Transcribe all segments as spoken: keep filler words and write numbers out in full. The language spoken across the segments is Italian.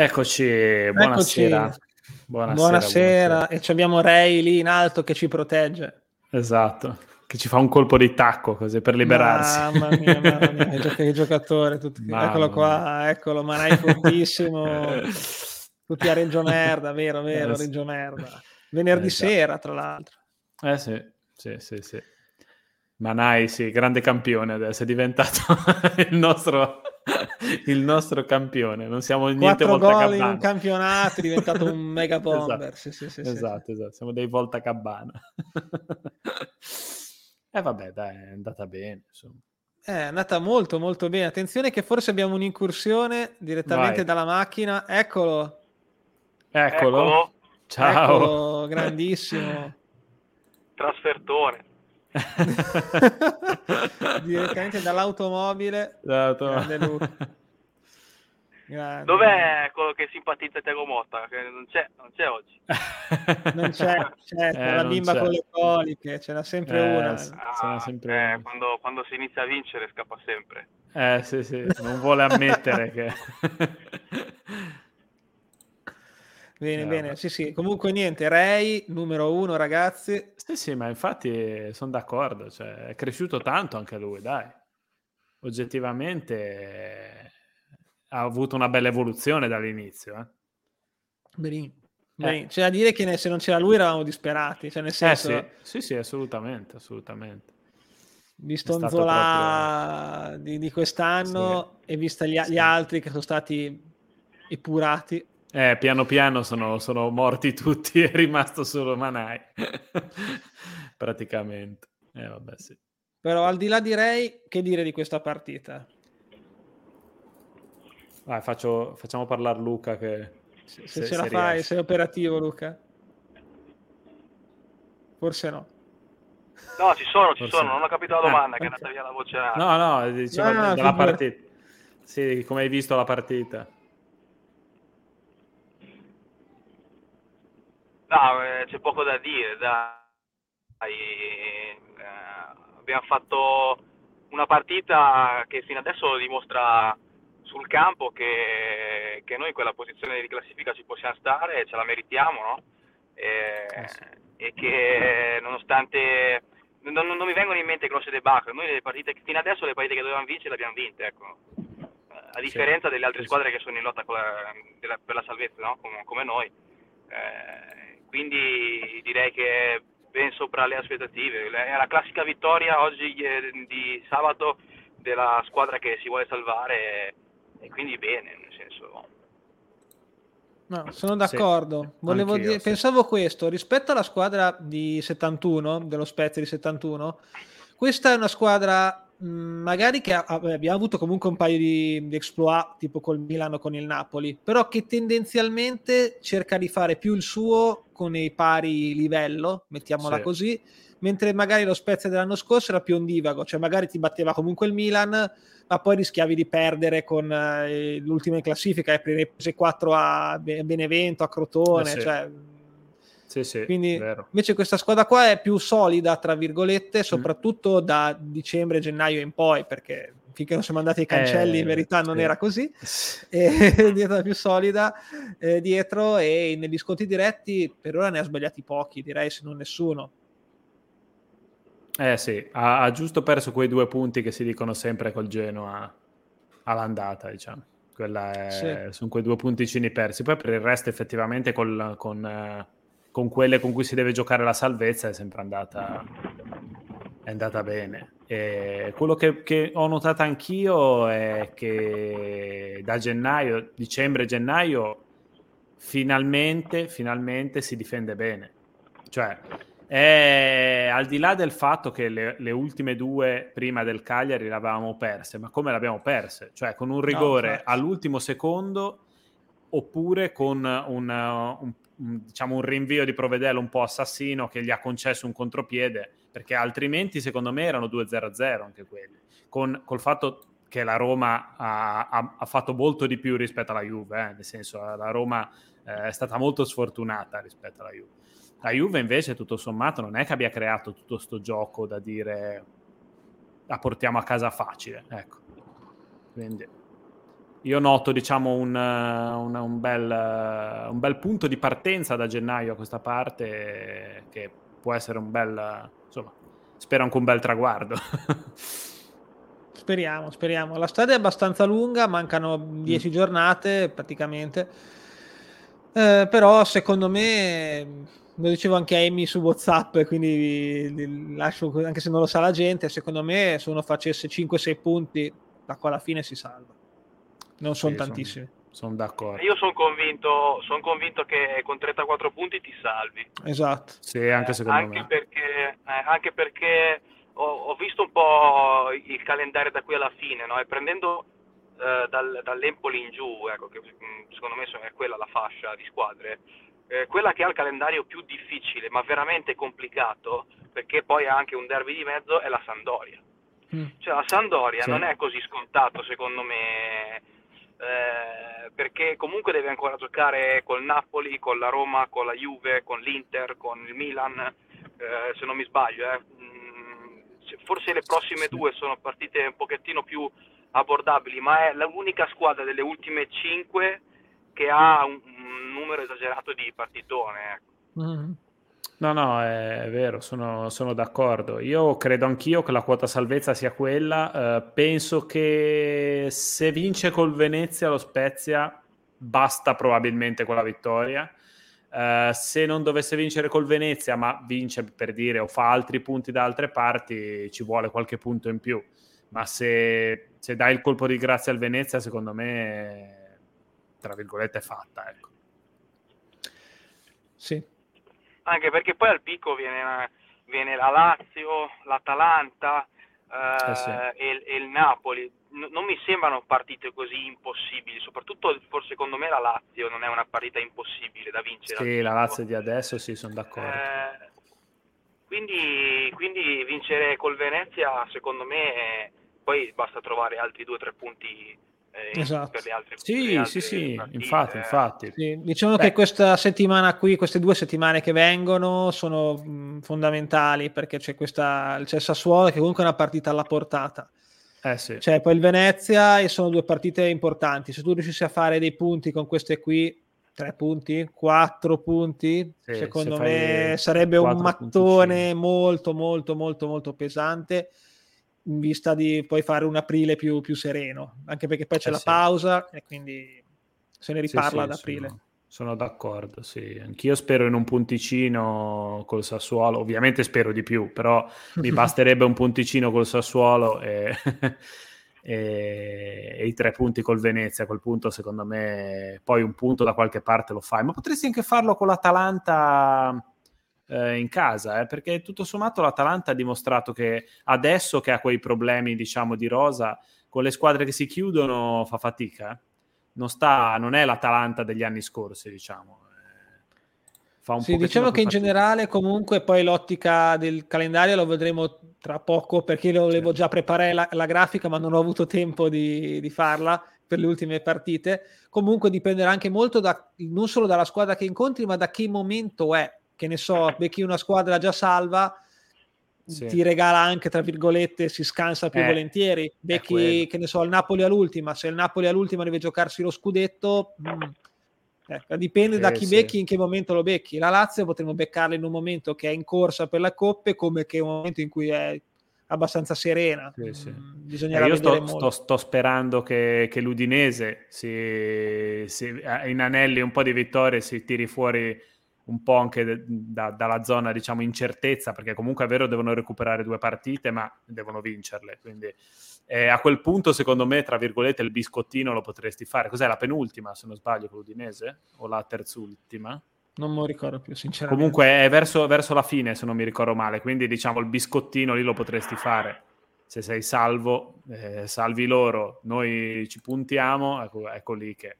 Eccoci, buonasera. Eccoci. Buonasera, buonasera. buonasera. E abbiamo Ray lì in alto che ci protegge. Esatto, che ci fa un colpo di tacco così per liberarsi. Mamma mia, mamma mia, il, gioc- il giocatore. Tutti... Eccolo qua, eccolo, Manai fortissimo. Tutti a Reggio Merda, vero, vero, Reggio Merda. Venerdì esatto. sera, tra l'altro. Eh sì, sì, sì, sì. Manai, sì, grande campione adesso, è diventato il nostro... il nostro campione, non siamo niente Volta Cabbana. Quattro gol in un campionato, è diventato un mega bomber. Esatto, sì, sì, sì, esatto, sì. esatto, siamo dei Volta Cabbana. E eh, vabbè, dai, è andata bene, insomma. È andata molto molto bene. Attenzione che forse abbiamo un'incursione direttamente Vai. dalla macchina. Eccolo. Eccolo. Eccolo. Ciao. Eccolo, grandissimo. Trasfertone. Direttamente dall'automobile, dall'automobile. Grande. Dov'è quello che simpatizza Thiago Motta? Che non c'è, non c'è oggi. Non c'è, c'è, c'è eh, la bimba c'è. Con le coliche, ce n'ha sempre eh, una. Ah, sempre eh, una. Quando, quando si inizia a vincere scappa sempre. Eh sì sì, non vuole ammettere che... Bene, eh, bene, sì, sì. Comunque niente, Ray, numero uno, ragazzi. Sì, sì, ma infatti sono d'accordo, cioè, è cresciuto tanto anche lui, dai. Oggettivamente... ha avuto una bella evoluzione dall'inizio. Eh. Benin. Benin. Eh. C'è da dire che se non c'era lui eravamo disperati. Cioè nel senso... eh sì. sì, sì, assolutamente, assolutamente. Visto Onzola proprio... di, di quest'anno sì. e vista gli, sì. gli altri che sono stati epurati. Eh, piano piano sono, sono morti tutti, è rimasto solo Manai. Praticamente. Eh, vabbè, sì. Però al di là di Ray, che dire di questa partita? Ah, faccio, facciamo parlare Luca che se, se, se ce la se fai, riesce. Sei operativo Luca? Forse no. No, ci sono, ci Forse sono, no. non ho capito la domanda ah, che okay. è andata via la voce. No, no, diceva no, no, della partita. Sì, come hai visto la partita? No, eh, c'è poco da dire, dai. Eh, abbiamo fatto una partita che fino adesso dimostra sul campo che, che noi in quella posizione di classifica ci possiamo stare, ce la meritiamo, no? E, eh sì. e che nonostante non, non mi vengono in mente grosse debacle, noi le partite fino adesso le partite che dovevamo vincere le abbiamo vinte, ecco. A differenza sì. delle altre squadre che sono in lotta con la, della, per la salvezza, no? Come, come noi. Eh, quindi direi che ben sopra le aspettative. La classica vittoria oggi di sabato della squadra che si vuole salvare. E quindi bene, nel senso... No, sono d'accordo. Sì, Volevo dire, sì. Pensavo questo, rispetto alla squadra di settantuno, dello Spezia di settantuno, questa è una squadra mh, magari che ha, abbiamo avuto comunque un paio di, di exploit, tipo col Milano, con il Napoli, però che tendenzialmente cerca di fare più il suo con i pari livello, mettiamola sì. così, mentre magari lo Spezia dell'anno scorso era più ondivago, cioè magari ti batteva comunque il Milan, ma poi rischiavi di perdere con eh, l'ultima in classifica, e eh, prese quattro a Benevento, a Crotone, eh sì. cioè... Sì, sì, quindi vero. Invece questa squadra qua è più solida, tra virgolette, soprattutto mm. da dicembre, gennaio in poi, perché finché non siamo andati ai cancelli eh, in verità non sì. era così, è diventata più solida eh, dietro, e negli scontri diretti per ora ne ha sbagliati pochi, direi, se non nessuno. Eh sì, ha, ha giusto perso quei due punti che si dicono sempre col Genoa all'andata, diciamo. Quella è, sì. sono quei due punticini persi. Poi per il resto effettivamente col, con, eh, con quelle con cui si deve giocare la salvezza è sempre andata, è andata bene. E quello che, che ho notato anch'io è che da gennaio, dicembre-gennaio, finalmente, finalmente si difende bene. Cioè... E al di là del fatto che le, le ultime due prima del Cagliari le avevamo perse, ma come le abbiamo perse? Cioè con un rigore no, certo. all'ultimo secondo, oppure con un, un, un, diciamo un rinvio di Provvedello un po' assassino che gli ha concesso un contropiede, perché altrimenti secondo me erano due zero zero anche quelli, con, col fatto che la Roma ha, ha, ha fatto molto di più rispetto alla Juve, eh? Nel senso la Roma eh, è stata molto sfortunata rispetto alla Juve. La Juve invece tutto sommato non è che abbia creato tutto sto gioco da dire la portiamo a casa facile, ecco. Quindi io noto, diciamo, un, un, un, bel, un bel punto di partenza da gennaio a questa parte, che può essere un bel, insomma, spero anche un bel traguardo. Speriamo, speriamo. La strada è abbastanza lunga, mancano dieci mm. giornate praticamente, eh, però secondo me, lo dicevo anche a Amy su WhatsApp, quindi li, li lascio, anche se non lo sa la gente, secondo me se uno facesse cinque sei punti da qua alla fine si salva. Non sono sì, tantissimi. Sono son d'accordo. Io sono convinto, son convinto che con trentaquattro punti ti salvi. Esatto. Sì, anche secondo eh, anche me. Perché, eh, anche perché ho, ho visto un po' il calendario da qui alla fine, no? E prendendo eh, dal, dall'Empoli in giù, ecco, che secondo me è quella la fascia di squadre, eh, quella che ha il calendario più difficile, ma veramente complicato, perché poi ha anche un derby di mezzo, è la Sampdoria. Mm. Cioè la Sampdoria sì. non è così scontato, secondo me. Eh, perché comunque deve ancora giocare col Napoli, con la Roma, con la Juve, con l'Inter, con il Milan, eh, se non mi sbaglio eh. forse le prossime due sono partite un pochettino più abbordabili, ma è l'unica squadra delle ultime cinque che ha un, un numero esagerato di partitone. mm. No, no, è vero, sono, sono d'accordo. Io credo anch'io che la quota salvezza sia quella. Uh, penso che se vince col Venezia lo Spezia basta probabilmente con la vittoria. Uh, se non dovesse vincere col Venezia, ma vince per dire o fa altri punti da altre parti, ci vuole qualche punto in più. Ma se, se dai il colpo di grazia al Venezia, secondo me, tra virgolette, è fatta, ecco. Sì. Anche perché poi al picco viene, viene la Lazio, l'Atalanta eh, eh sì. e, e il Napoli. N- non mi sembrano partite così impossibili, soprattutto forse secondo me la Lazio non è una partita impossibile da vincere. Sì, la Lazio di adesso sì, sono d'accordo. Eh, quindi, quindi vincere col Venezia secondo me è, poi basta trovare altri due o tre punti. Esatto. Per le altre, sì, per le altre sì, sì, partite. infatti, infatti. Sì, diciamo Beh. che questa settimana qui, queste due settimane che vengono sono mh, fondamentali, perché c'è questa c'è Sassuolo che comunque è una partita alla portata. Eh sì. Cioè poi il Venezia, e sono due partite importanti. Se tu riuscissi a fare dei punti con queste qui, tre punti, quattro punti, sì, secondo se me sarebbe un mattone molto, molto, molto, molto pesante, in vista di poi fare un aprile più, più sereno, anche perché poi c'è eh la sì. pausa e quindi se ne riparla sì, sì, ad aprile. Sono, sono d'accordo, sì. Anch'io spero in un punticino col Sassuolo, ovviamente spero di più, però mi basterebbe un punticino col Sassuolo e, e, e i tre punti col Venezia. A quel punto secondo me poi un punto da qualche parte lo fai, ma potresti anche farlo con l'Atalanta in casa, eh, perché tutto sommato l'Atalanta ha dimostrato che adesso che ha quei problemi, diciamo, di rosa, con le squadre che si chiudono fa fatica, non sta, non è l'Atalanta degli anni scorsi, diciamo, fa un po' sì, diciamo che in fatica. Generale comunque poi l'ottica del calendario lo vedremo tra poco, perché io volevo già preparare la, la grafica, ma non ho avuto tempo di, di farla per le ultime partite. Comunque dipenderà anche molto da, non solo dalla squadra che incontri, ma da che momento è. Che ne so, becchi una squadra già salva, sì. ti regala anche, tra virgolette, si scansa più eh, volentieri. Becchi, che ne so, il Napoli all'ultima. Se il Napoli all'ultima deve giocarsi lo scudetto, mh, eh, dipende sì, da chi sì. becchi, in che momento lo becchi. La Lazio potremmo beccarla in un momento che è in corsa per la Coppa, come che è un momento in cui è abbastanza serena. Sì, sì. Bisognerà eh, io sto, sto, sto sperando che, che l'Udinese si, si inanelli un po' di vittorie, si tiri fuori un po' anche da, dalla zona, diciamo, incertezza, perché comunque è vero devono recuperare due partite, ma devono vincerle, quindi eh, a quel punto secondo me, tra virgolette, il biscottino lo potresti fare. Cos'è, la penultima se non sbaglio con l'Udinese? O la terzultima? Non me lo ricordo più sinceramente. Comunque è verso, verso la fine se non mi ricordo male, quindi diciamo il biscottino lì lo potresti fare. Se sei salvo, eh, salvi loro, noi ci puntiamo, ecco, ecco lì che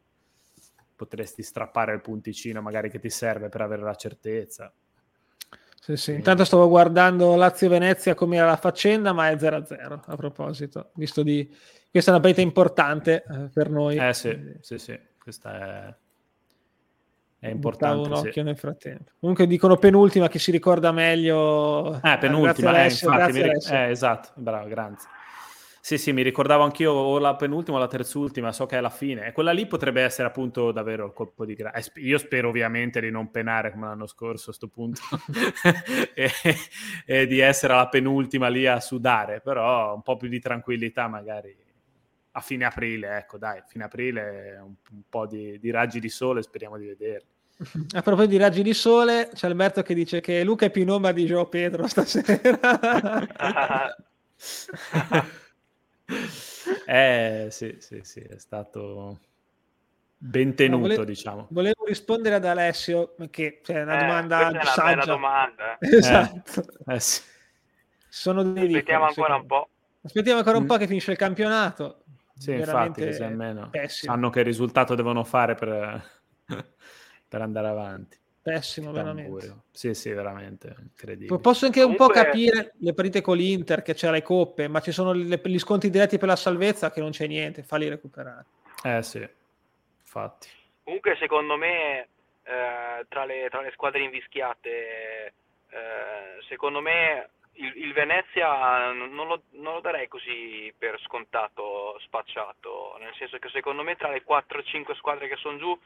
potresti strappare il punticino magari che ti serve per avere la certezza. Sì, sì. Intanto stavo guardando Lazio-Venezia come era la faccenda, ma è zero a zero a proposito, visto di questa è una partita importante eh, per noi. Eh sì, quindi sì, sì, questa è è importante. Buttavo un occhio sì. nel frattempo. Comunque dicono penultima, che si ricorda meglio. Eh, penultima, eh, infatti, ric- eh, esatto, bravo, grazie. Sì, sì, mi ricordavo anch'io o la penultima o la terzultima, so che è la fine. E quella lì potrebbe essere appunto davvero il colpo di grazia. Io spero ovviamente di non penare come l'anno scorso a sto punto e, e di essere alla penultima lì a sudare, però un po' più di tranquillità magari a fine aprile, ecco dai, fine aprile un, un po' di, di raggi di sole, speriamo di vederli. A proposito di raggi di sole, c'è Alberto che dice che Luca è più in ombra di Gio Pedro stasera. Eh sì, sì, sì, è stato ben tenuto, volevo, diciamo. Volevo rispondere ad Alessio, che cioè, è una eh, domanda è saggia. È una bella domanda. Esatto. Eh, eh, sì. Sono dei Aspettiamo dico, ancora un po'. Aspettiamo ancora un po' che finisce il campionato. Sì, infatti, così almeno pessimo. Sanno che risultato devono fare per, per andare avanti. Pessimo, veramente. Sì, sì, veramente incredibile. Posso anche un Comunque... po' capire le partite con l'Inter, che c'è le coppe, ma ci sono le, gli sconti diretti per la salvezza che non c'è niente, falli recuperare. Eh sì, infatti. Comunque secondo me eh, tra, le, tra le squadre invischiate eh, secondo me il, il Venezia non lo, non lo darei così per scontato, spacciato, nel senso che secondo me tra le quattro o cinque squadre che sono giù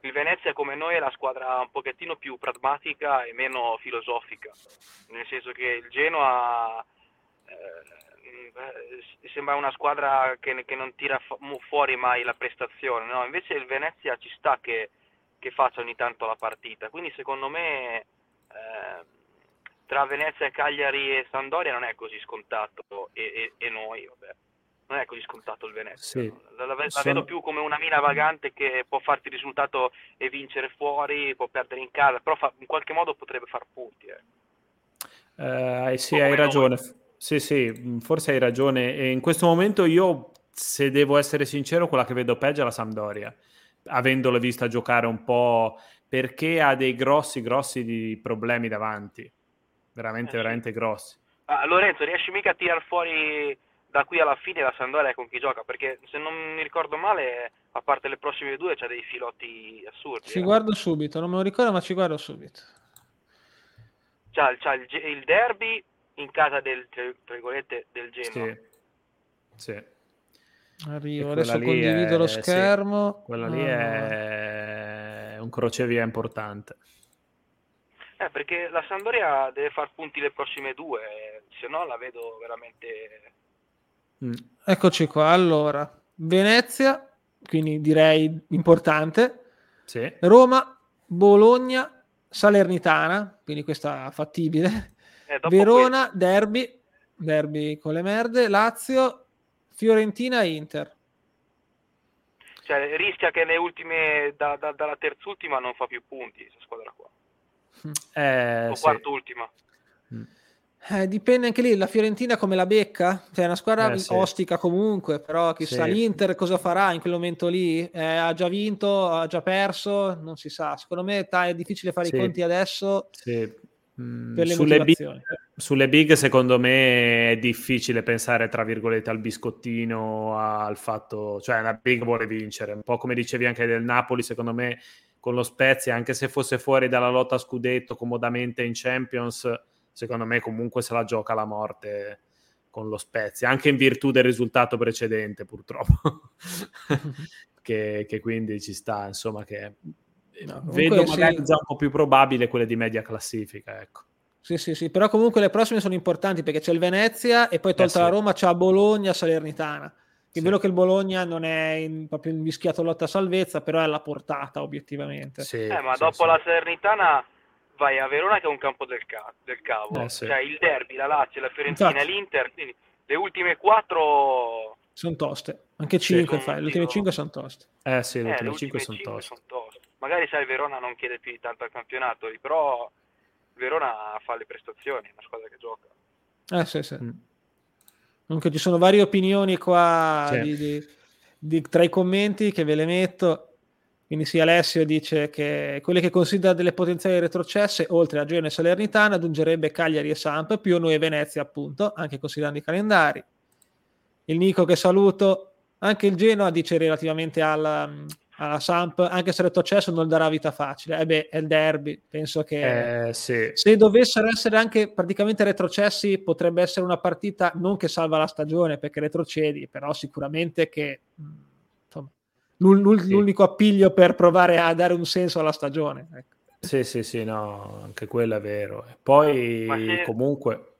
il Venezia come noi è la squadra un pochettino più pragmatica e meno filosofica, nel senso che il Genoa eh, sembra una squadra che, che non tira fuori mai la prestazione, no? Invece il Venezia ci sta che, che faccia ogni tanto la partita, quindi secondo me eh, tra Venezia, Cagliari e Sampdoria non è così scontato e, e, e noi, vabbè. Non è così scontato il Venezia, sì, la, la, la sono... vedo più come una mina vagante che può farti risultato e vincere fuori, può perdere in casa, però fa, in qualche modo potrebbe far punti. Eh. Eh, sì, hai ragione, noi. sì sì, forse hai ragione, e in questo momento io, se devo essere sincero, quella che vedo peggio è la Sampdoria, avendola vista giocare un po', perché ha dei grossi grossi di problemi davanti, veramente eh sì. veramente grossi. Ah, Lorenzo, riesci mica a tirar fuori... da qui alla fine la Sampdoria è con chi gioca, perché se non mi ricordo male, a parte le prossime due, c'ha dei filotti assurdi. Ci eh. guardo subito, non me lo ricordo, ma ci guardo subito. C'ha, c'ha il, il derby in casa del, tra virgolette, del Genoa. Sì. sì. Arrivo, adesso condivido è... lo schermo. Sì. Quella lì ah. è un crocevia importante. Eh, perché la Sampdoria deve far punti le prossime due, se no la vedo veramente... Mm. Eccoci qua, allora Venezia, quindi direi importante, sì. Roma, Bologna, Salernitana, quindi questa fattibile, eh, Verona, questo. derby derby con le merde, Lazio, Fiorentina e Inter, cioè rischia che le ultime da, da, dalla terzultima non fa più punti questa squadra qua, eh, o sì. quart'ultima mm. Eh, dipende anche lì, la Fiorentina come la becca, cioè è una squadra eh, sì. ostica comunque, però chissà sì. l'Inter cosa farà in quel momento lì, eh, ha già vinto, ha già perso, non si sa, secondo me è difficile fare sì. i conti adesso sì. mm, per le sulle, big, sulle big secondo me è difficile pensare tra virgolette al biscottino, al fatto, cioè la big vuole vincere, un po' come dicevi anche del Napoli secondo me con lo Spezia, anche se fosse fuori dalla lotta a scudetto comodamente in Champions, secondo me comunque se la gioca la morte con lo Spezia, anche in virtù del risultato precedente purtroppo, che, che quindi ci sta, insomma, che no, vedo magari sì. già un po' più probabile quelle di media classifica, ecco. Sì, sì, sì, però comunque le prossime sono importanti perché c'è il Venezia e poi tolta eh sì. la Roma c'è Bologna, Salernitana. È vero sì. che il Bologna non è in, proprio invischiato lotta a salvezza, però è alla portata obiettivamente. Sì, eh, ma sì, dopo sì. la Salernitana... vai a Verona che è un campo del, ca- del cavolo, eh, sì. cioè il derby, la Lazio, la Fiorentina, Infatti. l'Inter, quindi le ultime quattro sono toste, anche cinque, sì, le ultime cinque sono toste. Eh sì, le ultime cinque sono toste. Magari sai il Verona non chiede più di tanto al campionato, però il Verona fa le prestazioni, è una squadra che gioca. Eh sì, sì. Mm. Dunque ci sono varie opinioni qua sì. di, di, di, tra i commenti che ve le metto. Quindi sì, Alessio dice che quelle che considera delle potenziali retrocesse, oltre a Genoa e Salernitana, aggiungerebbe Cagliari e Samp, più noi e Venezia appunto, anche considerando i calendari. Il Nico che saluto, anche il Genoa dice relativamente alla, alla Samp, anche se retrocesso non darà vita facile. Eh beh, è il derby, penso che eh, sì. se dovessero essere anche praticamente retrocessi potrebbe essere una partita non che salva la stagione perché retrocedi, però sicuramente che insomma, l'ul- l'ul- sì. l'unico appiglio per provare a dare un senso alla stagione, ecco. Sì, sì, sì, no, anche quello è vero. E poi se... comunque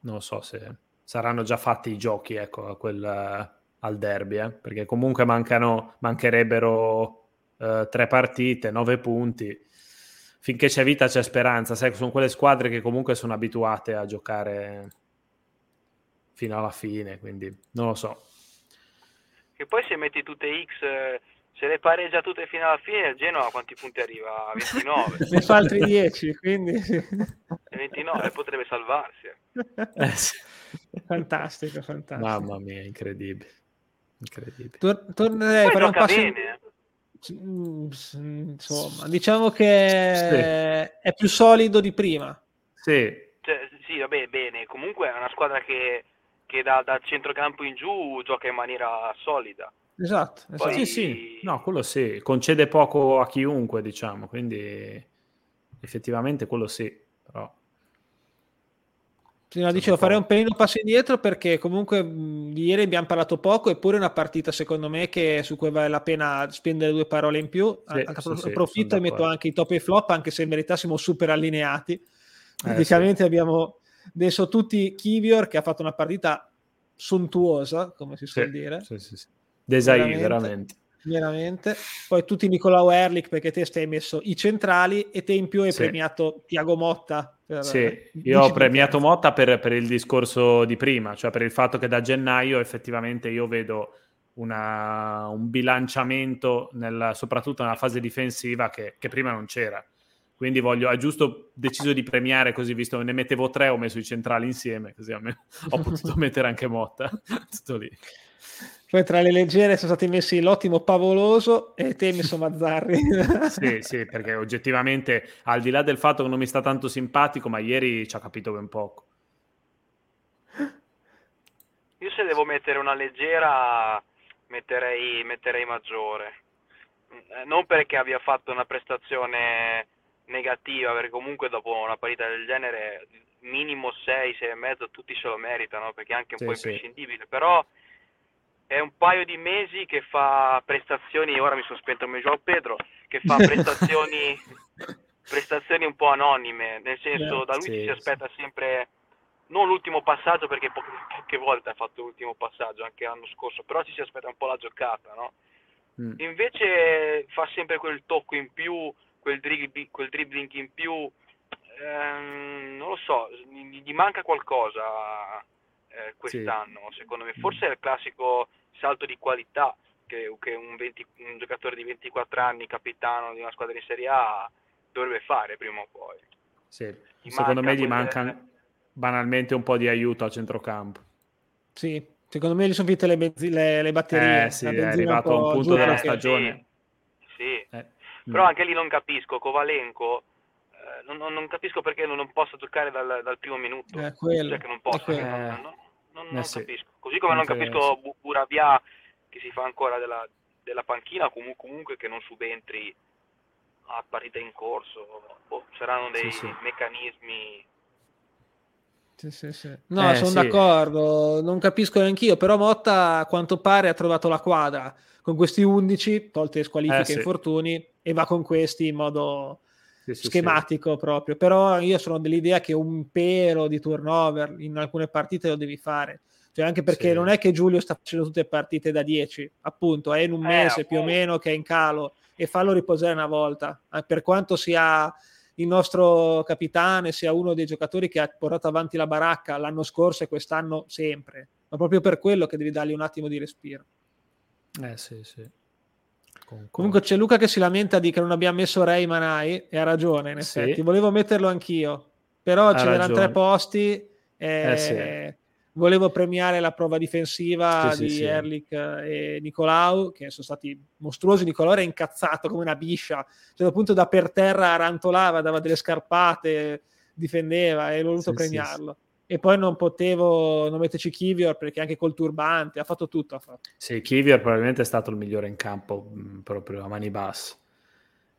non so se saranno già fatti i giochi, ecco, a quel... al derby, eh? Perché comunque mancano mancherebbero eh, tre partite, nove punti. Finché c'è vita c'è speranza, sai, sono quelle squadre che comunque sono abituate a giocare fino alla fine, quindi non lo so. E poi se metti tutte X, se le pareggia tutte fino alla fine, il Genoa a quanti punti arriva? A ventinove. Ne fa altri dieci, quindi... E ventinove potrebbe salvarsi. Eh, sì. Fantastico, fantastico. Mamma mia, incredibile. Incredibile. Tor- tornerei per un passo in... insomma, diciamo che sì. è più solido di prima. Sì. Cioè, sì, vabbè, bene. Comunque è una squadra che, che da, da centrocampo in giù gioca in maniera solida. Esatto. esatto. Poi... Sì, sì. No, quello sì. Concede poco a chiunque, diciamo. Quindi effettivamente quello sì. Però... No, dicevo, farei un pelino passo indietro perché comunque mh, ieri abbiamo parlato poco, eppure è una partita secondo me che su cui vale la pena spendere due parole in più. Sì, a, a, sì, approfitto sì, e metto anche i top e i flop, anche se in verità siamo super allineati praticamente. Eh, sì. Abbiamo adesso tutti Kiwior che ha fatto una partita sontuosa, come si suol sì, dire sì, sì, sì. Desai veramente, veramente. veramente poi tutti Nikolaou, Ehrlich, perché te stai messo i centrali e te in più hai sì. premiato Thiago Motta. Sì, io ho premiato Motta per, per il discorso di prima, cioè per il fatto che da gennaio effettivamente io vedo una, un bilanciamento nella, soprattutto nella fase difensiva che, che prima non c'era, quindi voglio, è giusto, deciso di premiare così, visto che ne mettevo tre, ho messo i centrali insieme così a me, ho potuto mettere anche Motta tutto lì. Poi tra le leggere sono stati messi l'ottimo Pavoloso e te messo Mazzarri. Sì, sì, perché oggettivamente, al di là del fatto che non mi sta tanto simpatico, ma ieri ci ha capito ben poco. Io se devo mettere una leggera, metterei, metterei Maggiore. Non perché abbia fatto una prestazione negativa, perché comunque dopo una partita del genere, minimo sei, sei e mezzo, tutti se lo meritano, perché è anche un sì, po' imprescindibile, sì. però... È un paio di mesi che fa prestazioni, ora mi sono spento come João Pedro, che fa prestazioni prestazioni un po' anonime, nel senso, Beh, da lui sì, si aspetta sempre, non l'ultimo passaggio, perché po- poche volte ha fatto l'ultimo passaggio, anche l'anno scorso, però ci si aspetta un po' la giocata, no? Mm. Invece fa sempre quel tocco in più, quel, drib- quel dribbling in più, ehm, non lo so, gli, gli manca qualcosa... Eh, quest'anno sì. secondo me forse è il classico salto di qualità che, che un, venti, un giocatore di ventiquattro anni, capitano di una squadra di Serie A, dovrebbe fare prima o poi. Sì. Secondo me gli manca del... banalmente un po' di aiuto a centrocampo. Sì, secondo me gli sono finite le, benzi- le, le batterie. Eh, sì, è arrivato un a un punto della eh, stagione. Sì, sì. Eh. Però anche lì non capisco, Kovalenko eh, non, non, non capisco perché non possa giocare dal, dal primo minuto. Eh, quello, cioè che non possa. Non, non eh sì. capisco, così come non capisco Burabia che si fa ancora della, della panchina, comunque, comunque che non subentri a partita in corso. Boh, saranno dei sì, sì. meccanismi. Sì, sì, sì. No, eh, sono sì. d'accordo, non capisco neanch'io, però Motta a quanto pare ha trovato la quadra con questi undici, tolte squalifiche eh, sì. e infortuni, e va con questi in modo... Sì, sì, schematico sì. proprio, però io sono dell'idea che un pelo di turnover in alcune partite lo devi fare, cioè anche perché sì. non è che Giulio sta facendo tutte le partite da dieci, appunto è in un mese eh, più okay. o meno che è in calo, e fallo riposare una volta, per quanto sia il nostro capitano, sia uno dei giocatori che ha portato avanti la baracca l'anno scorso e quest'anno sempre, ma proprio per quello che devi dargli un attimo di respiro. Eh sì sì. Concordo. Comunque c'è Luca che si lamenta di che non abbiamo messo Ray Manai, e ha ragione in effetti, sì. volevo metterlo anch'io, però ha ce n'erano tre posti e eh, sì. volevo premiare la prova difensiva sì, di sì, Ehrlich sì. e Nikolaou, che sono stati mostruosi. Nikolaou è incazzato come una biscia, cioè dal punto da per terra rantolava, dava delle scarpate, difendeva, e l'ho voluto sì, premiarlo sì, sì. e poi non potevo non metterci Kiwior perché anche col turbante ha fatto tutto, ha fatto. Sì, Kiwior probabilmente è stato il migliore in campo, mh, proprio a mani basse.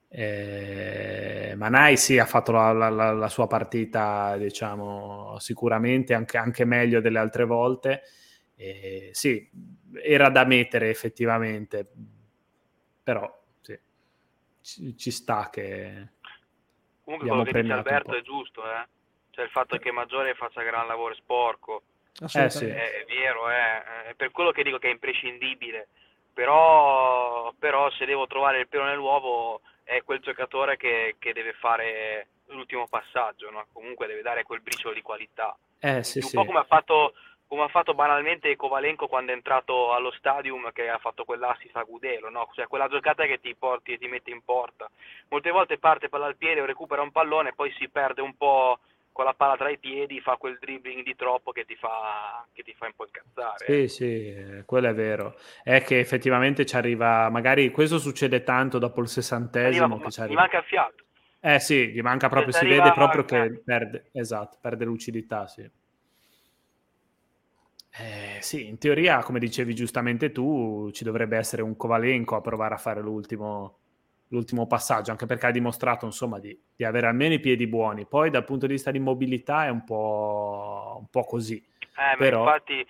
Eh, Manai sì, ha fatto la, la, la sua partita, diciamo, sicuramente anche, anche meglio delle altre volte. Eh, sì, era da mettere effettivamente, però sì, ci, ci sta che comunque quello che dice Alberto è giusto, eh? Cioè il fatto che Maggiore faccia gran lavoro sporco, eh, sì. è, è vero, eh? È per quello che dico che è imprescindibile, però, però se devo trovare il pelo nell'uovo è quel giocatore che, che deve fare l'ultimo passaggio, no? Comunque deve dare quel briciolo di qualità, eh, sì, un sì. po' come ha fatto come ha fatto banalmente Kovalenko quando è entrato allo Stadium, che ha fatto quell'assist a Gudelo, no? Cioè quella giocata che ti porti e ti mette in porta. Molte volte parte palla al piede o recupera un pallone, poi si perde un po' con la palla tra i piedi, fa quel dribbling di troppo che ti fa che ti fa un po' incazzare. Sì, eh. sì, quello è vero. È che effettivamente ci arriva, magari questo succede tanto dopo il sessantesimo. Ma che ci arriva. Gli manca il fiato. Eh sì, gli manca proprio, si vede proprio manca. Che perde, esatto, perde lucidità, sì. Eh, sì, in teoria, come dicevi giustamente tu, ci dovrebbe essere un Kovalenko a provare a fare l'ultimo, l'ultimo passaggio, anche perché ha dimostrato, insomma, di, di avere almeno i piedi buoni. Poi dal punto di vista di mobilità è un po', un po' così. Eh, Però... ma infatti,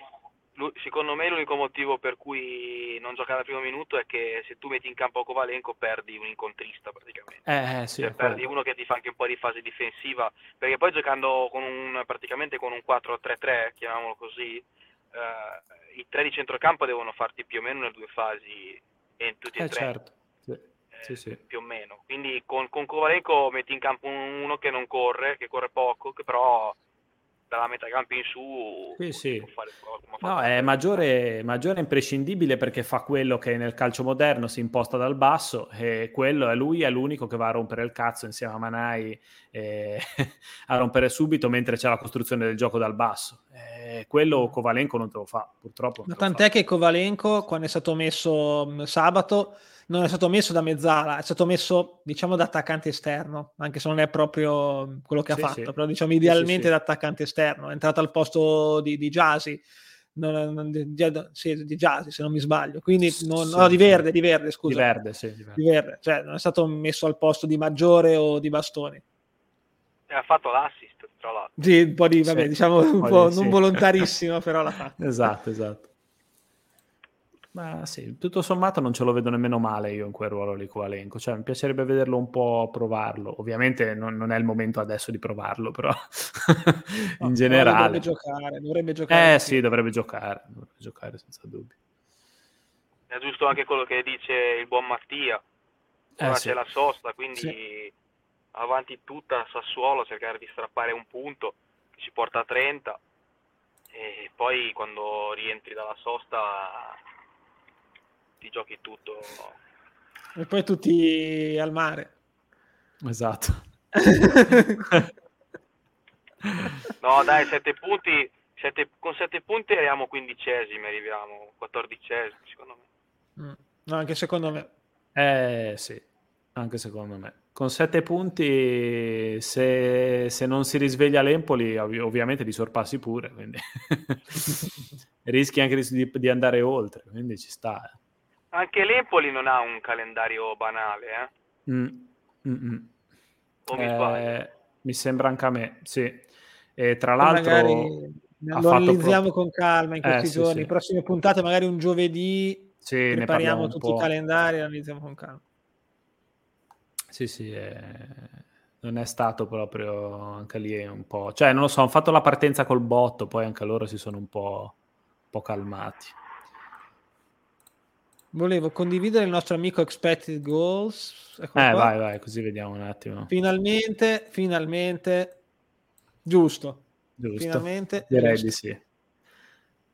secondo me l'unico motivo per cui non giocare al primo minuto è che se tu metti in campo Kovalenko perdi un incontrista praticamente, eh, sì, cioè, perdi uno che ti fa anche un po' di fase difensiva, perché poi giocando con un, praticamente con un quattro tre tre, chiamiamolo così, Uh, i tre di centrocampo devono farti più o meno nelle due fasi e in tutti eh e tre certo. sì. Eh, sì, sì. più o meno, quindi con, con Kovalenko metti in campo uno che non corre, che corre poco, che però dalla metà campo in su sì, sì. può fare, può fare no, è maggiore, maggiore imprescindibile, perché fa quello che nel calcio moderno si imposta dal basso, e quello è lui, è l'unico che va a rompere il cazzo insieme a Manai, eh, a rompere subito mentre c'è la costruzione del gioco dal basso. Eh, quello Kovalenko non te lo fa, purtroppo. Ma tant'è fa. Che Kovalenko, quando è stato messo sabato, non è stato messo da mezzala, è stato messo, diciamo, da attaccante esterno, anche se non è proprio quello che sì, ha fatto, sì. però diciamo idealmente sì, sì, sì. da attaccante esterno. È entrato al posto di, di Gyasi, non, non, di, sì, di Gyasi se non mi sbaglio, quindi non, sì, no, di Verde, di Verde, scusa. Di Verde, sì, di Verde. Di Verde, cioè non è stato messo al posto di Maggiore o di Bastoni. E ha fatto l'assist, tra l'altro. Sì, un po' di, vabbè, sì, diciamo, un po', po di, non sì. volontarissimo, però l'ha fatto. Esatto, esatto. Ma sì, tutto sommato non ce lo vedo nemmeno male io in quel ruolo lì Kovalenko, cioè mi piacerebbe vederlo un po' provarlo, ovviamente non, non è il momento adesso di provarlo, però in no, generale dovrebbe giocare, dovrebbe giocare eh sì, sì dovrebbe giocare dovrebbe giocare senza dubbi. È giusto anche quello che dice il buon Mattia, ora eh, c'è sì. la sosta, quindi sì. avanti tutta Sassuolo, cercare di strappare un punto che ci porta a trenta e poi quando rientri dalla sosta ti giochi tutto e poi tutti al mare, esatto. No dai, sette punti sette, con sette punti arriviamo quindicesimi, arriviamo quattordicesimi secondo me. No, anche secondo me eh sì anche secondo me con sette punti se, se non si risveglia l'Empoli ov- ovviamente li sorpassi pure, quindi rischi anche di, di andare oltre, quindi ci sta. Anche l'Empoli non ha un calendario banale, eh? Mm, mm, mm. O mi sbaglio? Eh, mi sembra anche a me, sì. E tra l'altro magari lo analizziamo pro... con calma in questi eh, giorni, sì, sì. prossime puntate magari un giovedì sì, prepariamo tutti i calendari e analizziamo con calma. Sì, sì, eh... non è stato proprio anche lì un po'... Cioè, non lo so, hanno fatto la partenza col botto, poi anche loro si sono un po', un po' calmati. Volevo condividere il nostro amico Expected Goals. Ecco eh, qua. vai, vai, così vediamo un attimo. Finalmente, finalmente, giusto. Giusto. Finalmente, direi giusto. Di sì.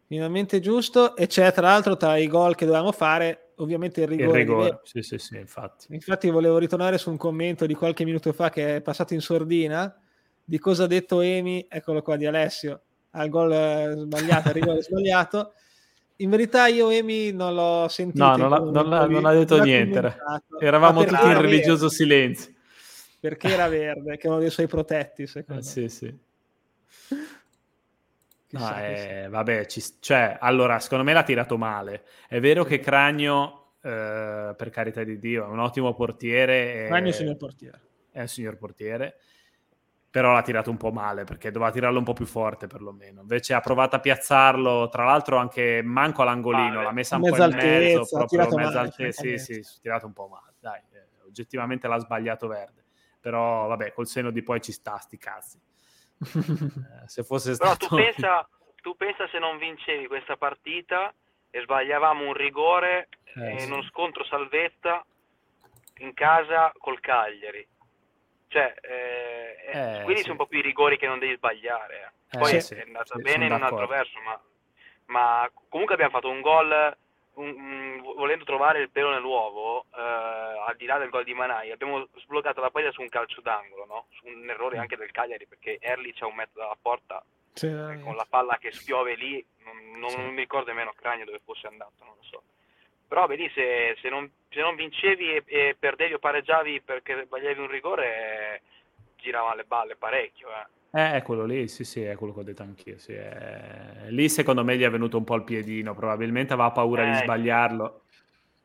Finalmente giusto. E c'è tra l'altro tra i gol che dovevamo fare, ovviamente il rigore. Il rigore, sì, sì, sì, infatti. Infatti volevo ritornare su un commento di qualche minuto fa che è passato in sordina, di cosa ha detto Emi, eccolo qua, di Alessio, al gol sbagliato, al rigore sbagliato. In verità io Emi non l'ho sentito. No, non, la, non, la, non ha detto non niente. Eravamo tutti in religioso verde. silenzio. Perché era Verde, che è uno dei suoi protetti, secondo eh, me. Sì, sì. Chissà, ah, chissà. Eh, vabbè, ci, cioè, allora, secondo me l'ha tirato male. È vero sì. che Cragno, eh, per carità di Dio, è un ottimo portiere. Cragno è un signor portiere. È un signor portiere. Però l'ha tirato un po' male, perché doveva tirarlo un po' più forte perlomeno. Invece ha provato a piazzarlo, tra l'altro anche manco all'angolino, ah, l'ha messa un po' in mezzo, proprio mezza male, altezza, sì, sì, sì, tirato un po' male. Dai, eh, oggettivamente l'ha sbagliato Verde. Però vabbè, col senno di poi ci sta, sti cazzi. eh, se fosse stato... Però tu pensa, tu pensa se non vincevi questa partita e sbagliavamo un rigore eh, e sì. uno scontro salvezza in casa col Cagliari. Cioè, eh, eh, quindi sì. sono un po' più i rigori che non devi sbagliare. Eh. Poi eh, è, sì, è andata sì, bene in un altro verso, ma, ma comunque abbiamo fatto un gol un, un, volendo trovare il pelo nell'uovo, eh, al di là del gol di Manai. Abbiamo sbloccato la partita su un calcio d'angolo, no? Su un errore anche del Cagliari, perché Ehrlich c'è un metro dalla porta, sì, eh, con la palla che spiove lì, non, non, sì. non mi ricordo nemmeno Cragno dove fosse andato, non lo so. Però vedi, se, se, non, se non vincevi e, e perdevi o pareggiavi perché sbagliavi un rigore, eh, giravano le balle parecchio. Eh. eh, è quello lì, sì, sì, è quello che ho detto anch'io. Sì, è... Lì secondo me gli è venuto un po' il piedino, probabilmente aveva paura eh, di sbagliarlo.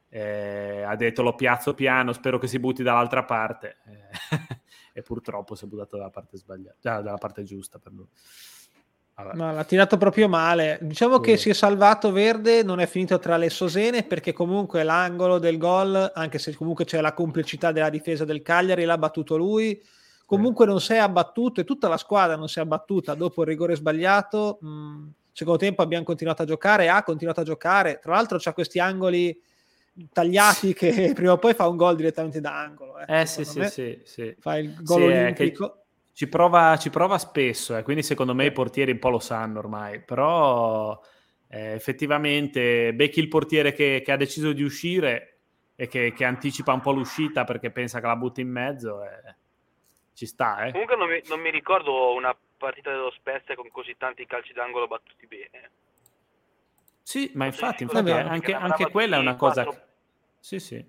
Eh, ha detto lo piazzo piano, spero che si butti dall'altra parte. Eh, e purtroppo si è buttato dalla parte sbagliata, dalla parte giusta per lui. No, l'ha tirato proprio male. Diciamo sì. che si è salvato Verde, non è finito tra le sosene, perché comunque l'angolo del gol, anche se comunque c'è la complicità della difesa del Cagliari, l'ha battuto lui. Comunque sì. non si è abbattuto e tutta la squadra non si è abbattuta dopo il rigore sbagliato. Mh, secondo tempo abbiamo continuato a giocare, ha continuato a giocare. Tra l'altro c'ha questi angoli tagliati che prima o poi fa un gol direttamente da angolo. Eh, eh sì, sì, sì, sì. Fa il gol sì, olimpico. Che... Ci prova, ci prova spesso, eh, quindi secondo me i portieri un po' lo sanno ormai, però eh, effettivamente becchi il portiere che, che ha deciso di uscire e che, che anticipa un po' l'uscita perché pensa che la butti in mezzo, eh, ci sta. Eh. Comunque non mi, non mi ricordo una partita dello Spezia con così tanti calci d'angolo battuti bene. Sì, ma non infatti, infatti anche, anche, anche quella è una cosa... Quattro... Sì, sì,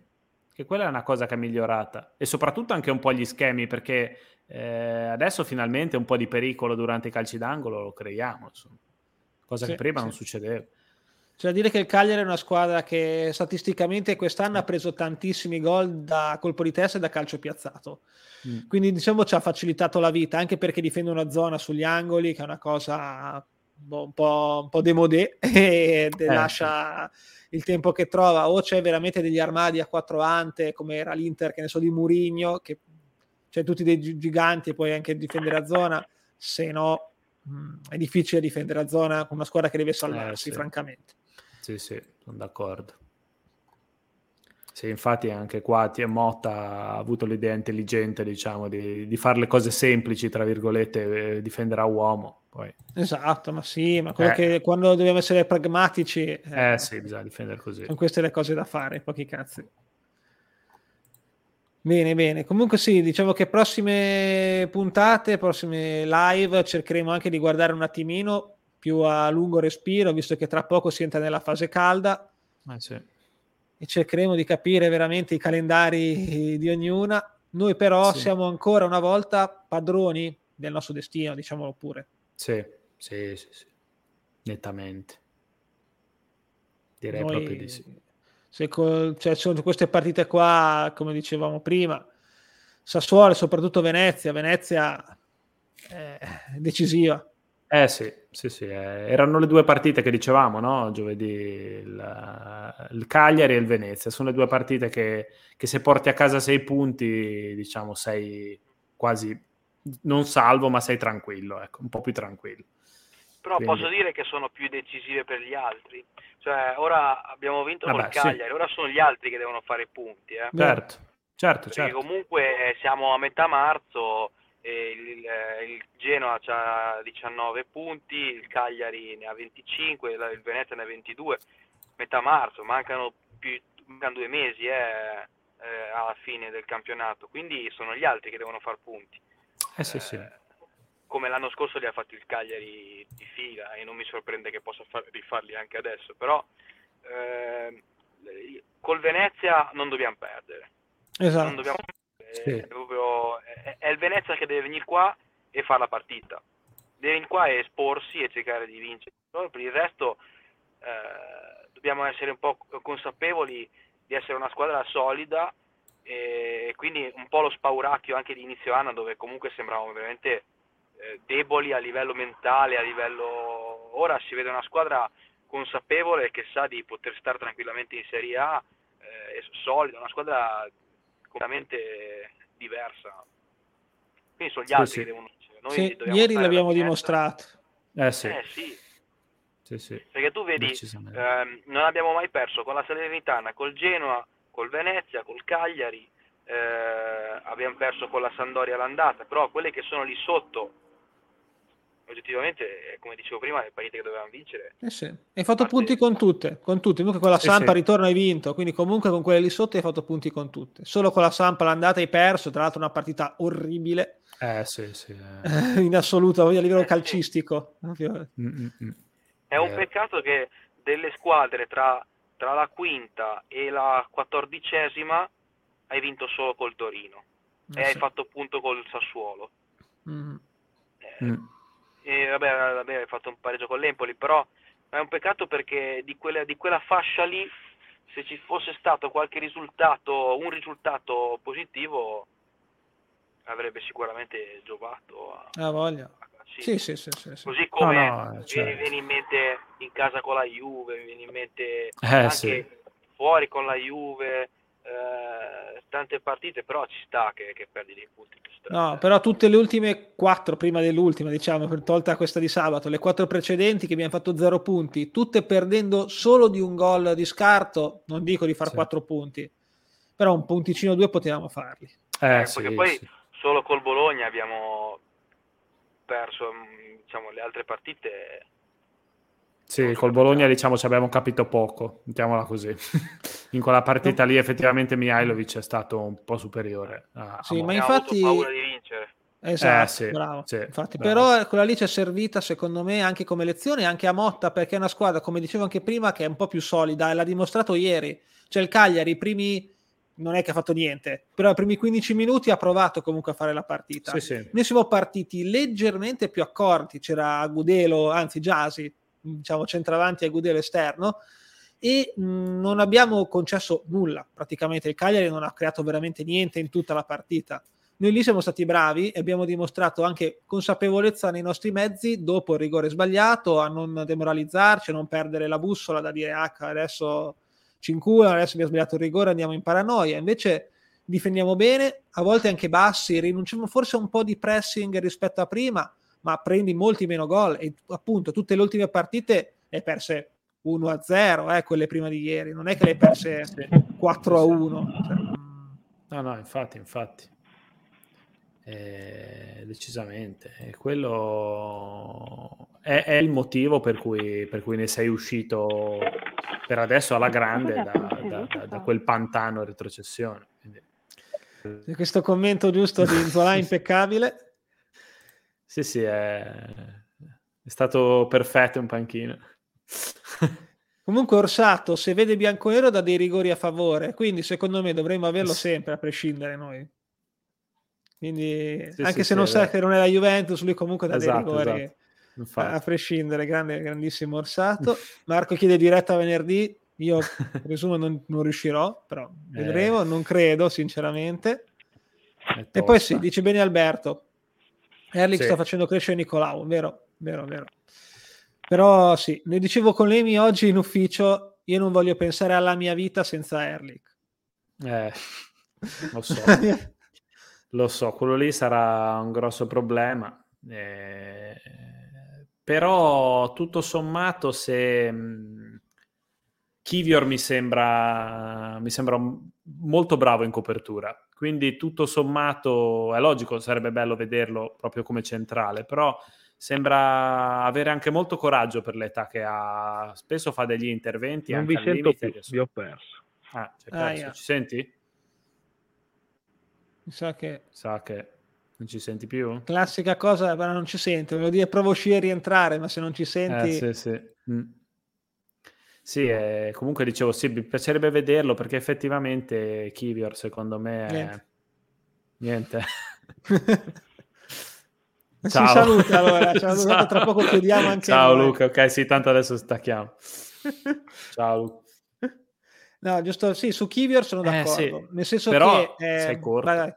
che quella è una cosa che è migliorata e soprattutto anche un po' gli schemi perché... Eh, adesso finalmente un po' di pericolo durante i calci d'angolo lo creiamo, insomma. Cosa sì, che prima sì. non succedeva. C'è da dire che il Cagliari è una squadra che statisticamente quest'anno ha preso tantissimi gol da colpo di testa e da calcio piazzato. Mm. Quindi diciamo ci ha facilitato la vita, anche perché difende una zona sugli angoli che è una cosa boh, un po', un po' démodé e eh, lascia sì. il tempo che trova. O c'è veramente degli armadi a quattro ante come era l'Inter, che ne so, di Mourinho, che cioè tutti dei giganti e poi anche difendere la zona, se no mh, è difficile difendere la zona con una squadra che deve salvarsi, eh, sì. francamente. Sì, sì, sono d'accordo. Sì, infatti anche qua Thiago Motta ha avuto l'idea intelligente, diciamo, di, di fare le cose semplici, tra virgolette, eh, difendere a uomo. Poi. Esatto, ma sì, ma quello eh. che quando dobbiamo essere pragmatici... Eh, eh sì, bisogna difendere così. Sono queste le cose da fare, pochi cazzi. Bene, bene. Comunque sì, diciamo che prossime puntate, prossime live, cercheremo anche di guardare un attimino più a lungo respiro, visto che tra poco si entra nella fase calda. Ah, sì. E cercheremo di capire veramente i calendari di ognuna. Noi però sì. siamo ancora una volta padroni del nostro destino, diciamolo pure. Sì, sì, sì, sì. Nettamente. Direi Noi... proprio di sì. Se col, cioè, sono queste partite qua, come dicevamo prima, Sassuolo e soprattutto Venezia Venezia è decisiva. Eh sì, sì, sì eh. Erano le due partite che dicevamo, no? Giovedì il, il Cagliari e il Venezia sono le due partite che, che se porti a casa sei punti, diciamo, sei quasi non salvo, ma sei tranquillo, ecco, un po' più tranquillo. Però Quindi. posso dire che sono più decisive per gli altri. Cioè, ora abbiamo vinto Vabbè, col Cagliari, sì. ora sono gli altri che devono fare i punti. Eh. Certo, certo. Perché certo. comunque siamo a metà marzo, e il, il Genoa ha diciannove punti, il Cagliari ne ha venticinque, il Venezia ne ha ventidue. Metà marzo, mancano più mancano due mesi eh, eh, alla fine del campionato. Quindi sono gli altri che devono far punti. Eh sì, eh, sì. Come l'anno scorso li ha fatti il Cagliari di fila e non mi sorprende che possa far, rifarli anche adesso, però eh, col Venezia non dobbiamo perdere. Esatto. Non dobbiamo perdere. Sì. È, proprio, è, è il Venezia che deve venire qua e fare la partita. deve in qua esporsi e cercare di vincere. Per il resto eh, dobbiamo essere un po' consapevoli di essere una squadra solida, e quindi un po' lo spauracchio anche di inizio anno, dove comunque sembravamo veramente eh, deboli a livello mentale, a livello... Ora si vede una squadra consapevole che sa di poter stare tranquillamente in Serie A, eh, è solida, una squadra completamente diversa. Quindi sono gli altri sì, sì. che devono... Noi sì, ieri l'abbiamo dimostrato. Eh sì. Eh, sì. Sì, sì. Perché tu vedi, ehm, non abbiamo mai perso con la Salernitana, col Genoa, col Venezia, col Cagliari, eh, abbiamo perso con la Sampdoria l'andata, però quelle che sono lì sotto, oggettivamente, come dicevo prima, le partite che dovevamo vincere. Eh sì. Hai fatto parte... punti con tutte, con tutte. Comunque con la Sampa eh sì. ritorno hai vinto, quindi comunque con quelle lì sotto hai fatto punti con tutte. Solo con la Sampa l'andata hai perso, tra l'altro una partita orribile. Eh sì, sì. Eh. In assoluto, voglio a livello eh, calcistico. Sì. È un peccato che delle squadre tra, tra la quinta e la quattordicesima hai vinto solo col Torino eh, e sì. hai fatto punto col Sassuolo. Mm. Eh, mm. E vabbè, vabbè, hai fatto un pareggio con l'Empoli, però è un peccato perché di quella, di quella fascia lì, se ci fosse stato qualche risultato, un risultato positivo, avrebbe sicuramente giovato a, ah, voglia. a sì, sì, sì, sì, sì. Così come no, no, cioè... viene in mente in casa con la Juve, viene in mente eh, anche sì. fuori con la Juve, eh, tante partite, però ci sta che, che perdi dei punti più strani. No, però tutte le ultime quattro prima dell'ultima, diciamo, per tolta questa di sabato, le quattro precedenti che abbiamo fatto zero punti, tutte perdendo solo di un gol di scarto, non dico di far sì. quattro punti, però un punticino o due potevamo farli. Eh, eh, sì, perché poi sì. solo col Bologna abbiamo perso, diciamo, le altre partite. Sì, col Bologna diciamo ci abbiamo capito poco, mettiamola così. In quella partita lì effettivamente Mihailovic è stato un po' superiore. A, sì, a ma infatti avuto paura di vincere. Esatto, eh, sì, bravo. Sì, infatti, bravo. Però quella lì ci è servita secondo me anche come lezione, anche a Motta, perché è una squadra, come dicevo anche prima, che è un po' più solida e l'ha dimostrato ieri. Cioè il Cagliari i primi non è che ha fatto niente, però i primi quindici minuti ha provato comunque a fare la partita. Sì, sì. Noi siamo partiti leggermente più accorti, c'era Agudelo, anzi Gyasi, diciamo centravanti, Agudelo esterno, e non abbiamo concesso nulla, praticamente il Cagliari non ha creato veramente niente in tutta la partita. Noi lì siamo stati bravi e abbiamo dimostrato anche consapevolezza nei nostri mezzi dopo il rigore sbagliato, a non demoralizzarci, a non perdere la bussola, da dire ah, adesso... Cincula, adesso abbiamo sbagliato il rigore, andiamo in paranoia. Invece difendiamo bene, a volte anche bassi, rinunciamo forse a un po' di pressing rispetto a prima, ma prendi molti meno gol e appunto tutte le ultime partite le hai perse uno a zero, eh, quelle prima di ieri, non è che le hai perse quattro a uno. Cioè... No, no, infatti, infatti. Eh, decisamente. E quello è, è il motivo per cui, per cui ne sei uscito... per adesso alla grande da, da, da, da quel pantano retrocessione. Quindi... questo commento giusto di Zola impeccabile. Sì, sì, è... è stato perfetto in panchina. Comunque Orsato, se vede bianconero, dà dei rigori a favore, quindi secondo me dovremmo averlo sempre, a prescindere noi. Quindi sì, anche sì, se sì, non sa che non è la Juventus, lui comunque dà esatto, dei rigori. Esatto. Infatti. A prescindere, grande, grandissimo Orsato. Marco chiede diretta venerdì, io presumo non, non riuscirò, però vedremo, eh. non credo sinceramente. E poi sì, dice bene Alberto, Ehrlich sì. sta facendo crescere Nikolaou, vero, vero, vero. Però sì, ne dicevo con Lemi oggi in ufficio, io non voglio pensare alla mia vita senza Ehrlich. Eh, lo so, lo so, quello lì sarà un grosso problema. Eh... Però tutto sommato se Kiwior mi sembra mi sembra molto bravo in copertura, quindi tutto sommato è logico, sarebbe bello vederlo proprio come centrale, però sembra avere anche molto coraggio per l'età che ha, spesso fa degli interventi non anche vi sento più, che so... vi ho perso, ah, c'è perso. Ah, yeah. Ci senti? Mi sa che... sa che non ci senti più? Classica cosa, ma non ci sento. Volevo dire, provo a uscire e rientrare, ma se non ci senti... Eh, sì, sì. Mm. Sì, eh, comunque dicevo, sì, mi piacerebbe vederlo, perché effettivamente Kiwior, secondo me, è... niente. niente. Ciao. Si saluta allora, ciao, ciao. Tra poco chiudiamo anche ciao noi. Luca, ok, sì, tanto adesso stacchiamo. Ciao Luca. No, giusto, sì, su Kiwior sono d'accordo, eh, sì. Nel senso però che... Eh, sei corto. Vai,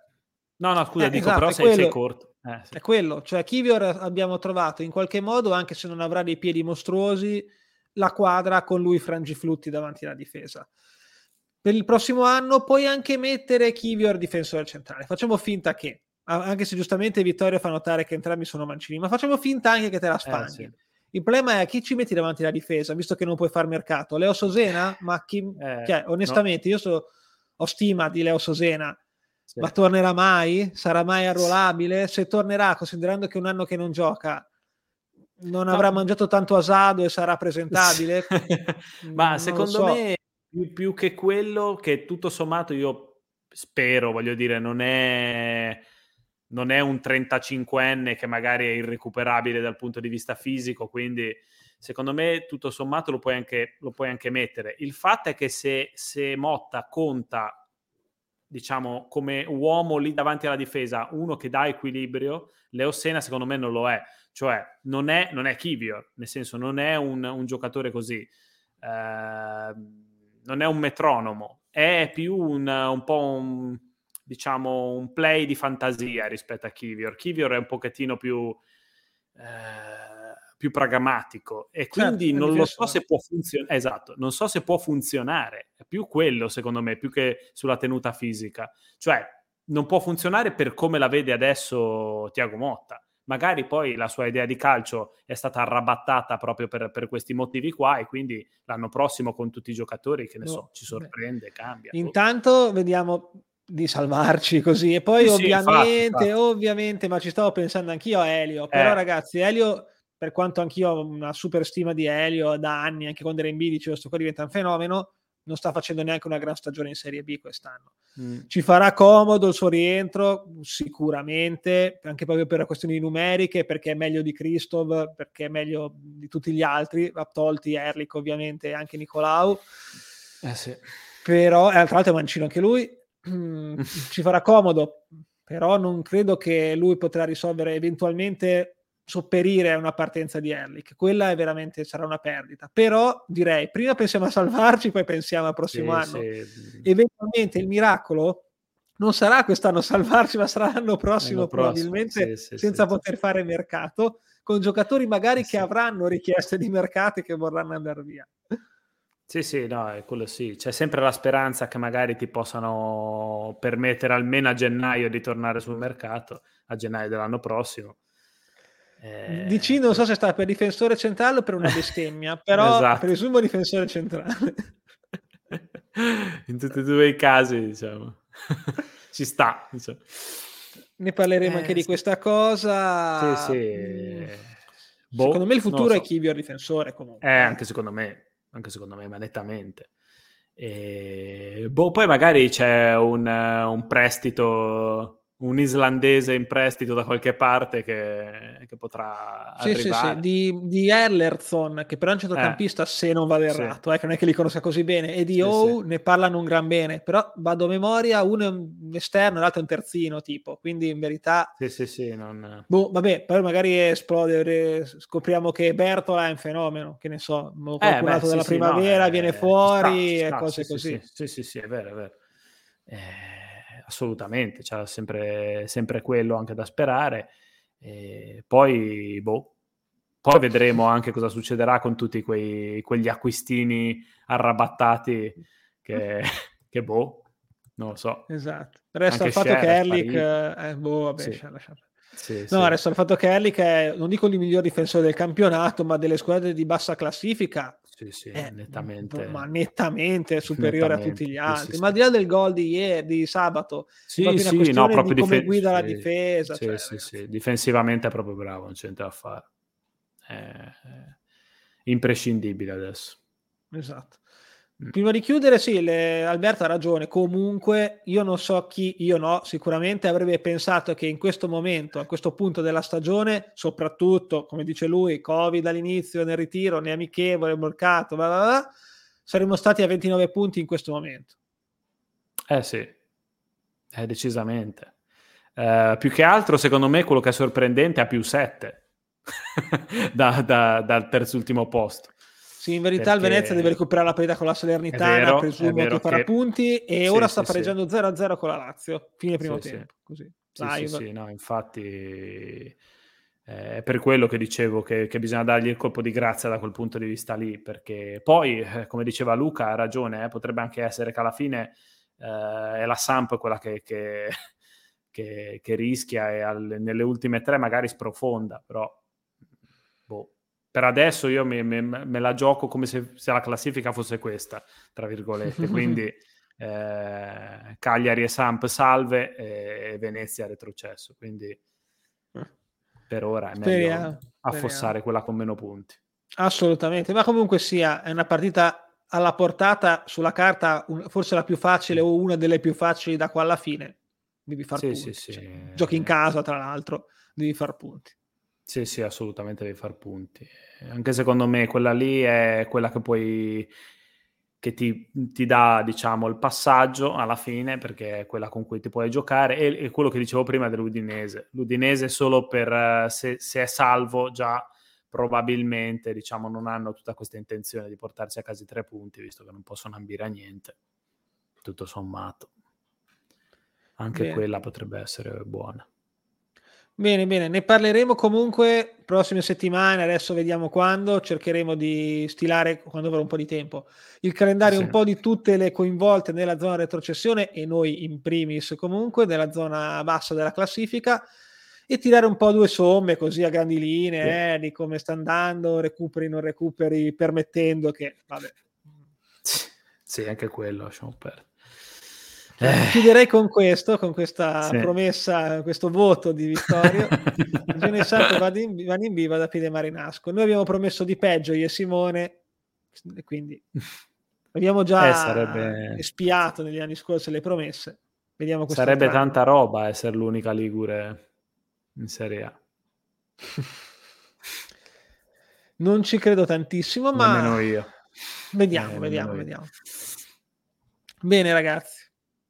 no, no, scusa, eh, dico, esatto, però sei, quello, sei corto. Eh, sì. È quello, cioè Kiwior abbiamo trovato in qualche modo, anche se non avrà dei piedi mostruosi, la quadra con lui frangiflutti davanti alla difesa. Per il prossimo anno puoi anche mettere Kiwior difensore centrale. Facciamo finta che, anche se giustamente Vittorio fa notare che entrambi sono mancini, ma facciamo finta anche che te la spagni. Eh, sì. Il problema è chi ci metti davanti la difesa, visto che non puoi far mercato. Leo Sosena? Ma chi... eh, cioè, onestamente, no. io so... ho stima di Leo Sosena, sì. ma tornerà mai? Sarà mai arruolabile? Se tornerà, considerando che un anno che non gioca, non no. avrà mangiato tanto asado e sarà presentabile? Ma secondo so. me, più che quello, che tutto sommato io spero, voglio dire, non è... non è un trentacinquenne che magari è irrecuperabile dal punto di vista fisico, quindi secondo me tutto sommato lo puoi anche, lo puoi anche mettere. Il fatto è che se, se Motta conta, diciamo, come uomo lì davanti alla difesa, uno che dà equilibrio, Leo Sena secondo me non lo è, cioè non è, non è Kiwior, nel senso non è un, un giocatore così, eh, non è un metronomo, è più un, un po' un... diciamo un play di fantasia rispetto a Kiwior. Kiwior è un pochettino più eh, più pragmatico e quindi certo, non lo so se può funzionare, esatto, non so se può funzionare, è più quello secondo me, più che sulla tenuta fisica, cioè non può funzionare per come la vede adesso Thiago Motta. Magari poi la sua idea di calcio è stata arrabattata proprio per, per questi motivi qua, e quindi l'anno prossimo con tutti i giocatori, che ne so, ci sorprende, beh. cambia. Intanto tutto. Vediamo di salvarci così, e poi sì, ovviamente infatti, infatti. ovviamente, ma ci stavo pensando anch'io a Elio, però eh. ragazzi, Elio, per quanto anch'io ho una super stima di Elio da anni, anche quando era in B dicevo sto qua diventa un fenomeno, non sta facendo neanche una gran stagione in Serie B quest'anno. mm. Ci farà comodo il suo rientro sicuramente, anche proprio per questioni numeriche, perché è meglio di Kristov, perché è meglio di tutti gli altri, tolti Ehrlich ovviamente e anche Nikolaou, eh sì. però eh, tra l'altro è mancino anche lui. Ci farà comodo, però non credo che lui potrà risolvere, eventualmente sopperire a una partenza di Ehrlich. Quella è veramente, sarà una perdita, però direi prima pensiamo a salvarci, poi pensiamo al prossimo sì, anno sì. Eventualmente il miracolo non sarà quest'anno salvarci, ma sarà l'anno prossimo, l'anno probabilmente prossimo. Sì, sì, senza sì, poter sì. fare mercato, con giocatori magari sì. che avranno richieste di mercato e che vorranno andare via. Sì, sì, no, è quello sì. C'è sempre la speranza che magari ti possano permettere almeno a gennaio di tornare sul mercato, a gennaio dell'anno prossimo. Eh... Dici, non so se sta per difensore centrale o per una bestemmia, però esatto. presumo difensore centrale. In tutti e due i casi, diciamo. Ci sta, diciamo. Ne parleremo eh, anche sì. di questa cosa. Sì, sì. Boh, secondo me il futuro so. è Kiwior difensore, comunque. Eh, anche secondo me. anche secondo me, ma nettamente. E... boh, poi magari c'è un, un prestito, un islandese in prestito da qualche parte che, che potrà sì, arrivare. Sì, sì, di, di Erlerson, che però è un centrocampista, eh. se non vado errato, sì. eh, che non è che li conosca così bene, e di sì, O sì. ne parlano un gran bene, però vado a memoria, uno è un esterno, l'altro è un terzino, tipo, quindi in verità... Sì, sì, sì, non... boh, vabbè, poi magari esplode, scopriamo che Bertola è un fenomeno, che ne so, qualcun eh, beh, altro sì, della sì, primavera no, viene eh, fuori, sta, sta, e cose sì, così. Sì sì, sì, sì, è vero, è vero. Eh... assolutamente, c'è sempre, sempre quello anche da sperare, e poi boh, poi vedremo anche cosa succederà con tutti quei, quegli acquistini arrabattati che, che boh, non lo so, esatto, resta il fatto Share, che Ehrlich eh, boh, vabbè, sì. Share, Share. Sì, no, sì. resta il fatto che Ehrlich è, non dico il miglior difensore del campionato, ma delle squadre di bassa classifica sì, sì, è, nettamente, ma nettamente superiore nettamente, a tutti gli altri, sì, sì, ma al di là del gol di ieri, di sabato, sì, proprio sì, una questione no, proprio di come difen- guida sì, la difesa sì, cioè, sì, sì. difensivamente è proprio bravo, non c'entra a fare, è, è imprescindibile adesso, esatto. Prima di chiudere, sì, le... Alberto ha ragione, comunque io non so chi, io no, sicuramente avrebbe pensato che in questo momento, a questo punto della stagione, soprattutto, come dice lui, Covid all'inizio, nel ritiro, né amichevole, mercato, bla bla bla, saremmo stati a ventinove punti in questo momento. Eh sì, eh, decisamente. Uh, più che altro, secondo me, quello che è sorprendente ha più sette da, da, dal terzultimo posto. Sì, in verità perché... il Venezia deve recuperare la parità con la Salernitana, vero, presumo che farà punti, e sì, ora sta sì, pareggiando sì. zero a zero con la Lazio, fine primo sì, tempo. Sì. Così. Sì, Dai, sì, sì, no, infatti è eh, per quello che dicevo che, che bisogna dargli il colpo di grazia da quel punto di vista lì, perché poi, come diceva Luca, ha ragione, eh, potrebbe anche essere che alla fine eh, è la Samp quella che... che... Che, che rischia e al, nelle ultime tre magari sprofonda, però boh. Per adesso io me, me, me la gioco come se, se la classifica fosse questa, tra virgolette, quindi eh, Cagliari e Samp salve e, e Venezia retrocesso, quindi per ora è speriamo, meglio affossare speriamo. quella con meno punti. Assolutamente, ma comunque sia è una partita alla portata sulla carta, un, forse la più facile o una delle più facili da qua alla fine. Devi far sì, punti, sì, cioè, sì. giochi in casa tra l'altro, devi far punti. Sì, sì, assolutamente devi far punti. Anche secondo me quella lì è quella che poi che ti, ti dà, diciamo, il passaggio alla fine, perché è quella con cui ti puoi giocare. E, e quello che dicevo prima dell'Udinese. L'Udinese solo per se, se è salvo già probabilmente, diciamo, non hanno tutta questa intenzione di portarsi a casa i tre punti, visto che non possono ambire a niente, tutto sommato. Anche bene. Quella potrebbe essere buona. Bene, bene, ne parleremo comunque prossime settimane, adesso vediamo quando, cercheremo di stilare, quando avrò un po' di tempo, il calendario sì. un po' di tutte le coinvolte nella zona retrocessione e noi in primis comunque, nella zona bassa della classifica, e tirare un po' due somme così a grandi linee, sì. eh, di come sta andando, recuperi, non recuperi, permettendo che... Vabbè. Sì, anche quello, lasciamo perdere. Eh. Chiuderei con questo, con questa sì. promessa, questo voto di Vittorio. Gene Santo va in, va in viva da Pide Marinasco. Noi abbiamo promesso di peggio io e Simone, quindi abbiamo già eh, sarebbe... espiato negli anni scorsi le promesse. Vediamo sarebbe trama. Tanta roba essere l'unica ligure in Serie A. Non ci credo tantissimo, ma nemmeno io. Vediamo, eh, vediamo, vediamo. Io. Bene, ragazzi.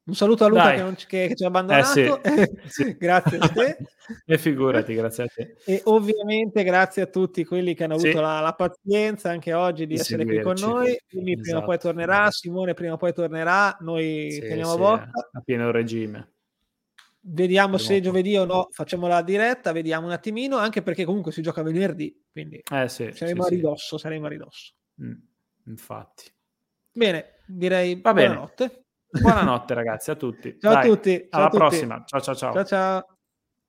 Un saluto a Luca che, non, che, che ci ha abbandonato, eh sì, sì. grazie a te. E figurati, grazie a te. E ovviamente grazie a tutti quelli che hanno avuto sì. la, la pazienza anche oggi di, di essere qui con noi. Quindi esatto. prima o poi tornerà, Simone prima o poi tornerà, noi sì, teniamo sì, bocca. A pieno regime. Vediamo prima se giovedì o no facciamo la diretta, vediamo un attimino, anche perché comunque si gioca venerdì, quindi eh sì, saremo, sì, a ridosso, sì. saremo a ridosso. Mm, infatti. Bene, direi Va buonanotte. Bene. Buonanotte ragazzi a tutti. Ciao Dai, a tutti. Ciao alla a tutti. prossima. Ciao ciao ciao. Ciao ciao.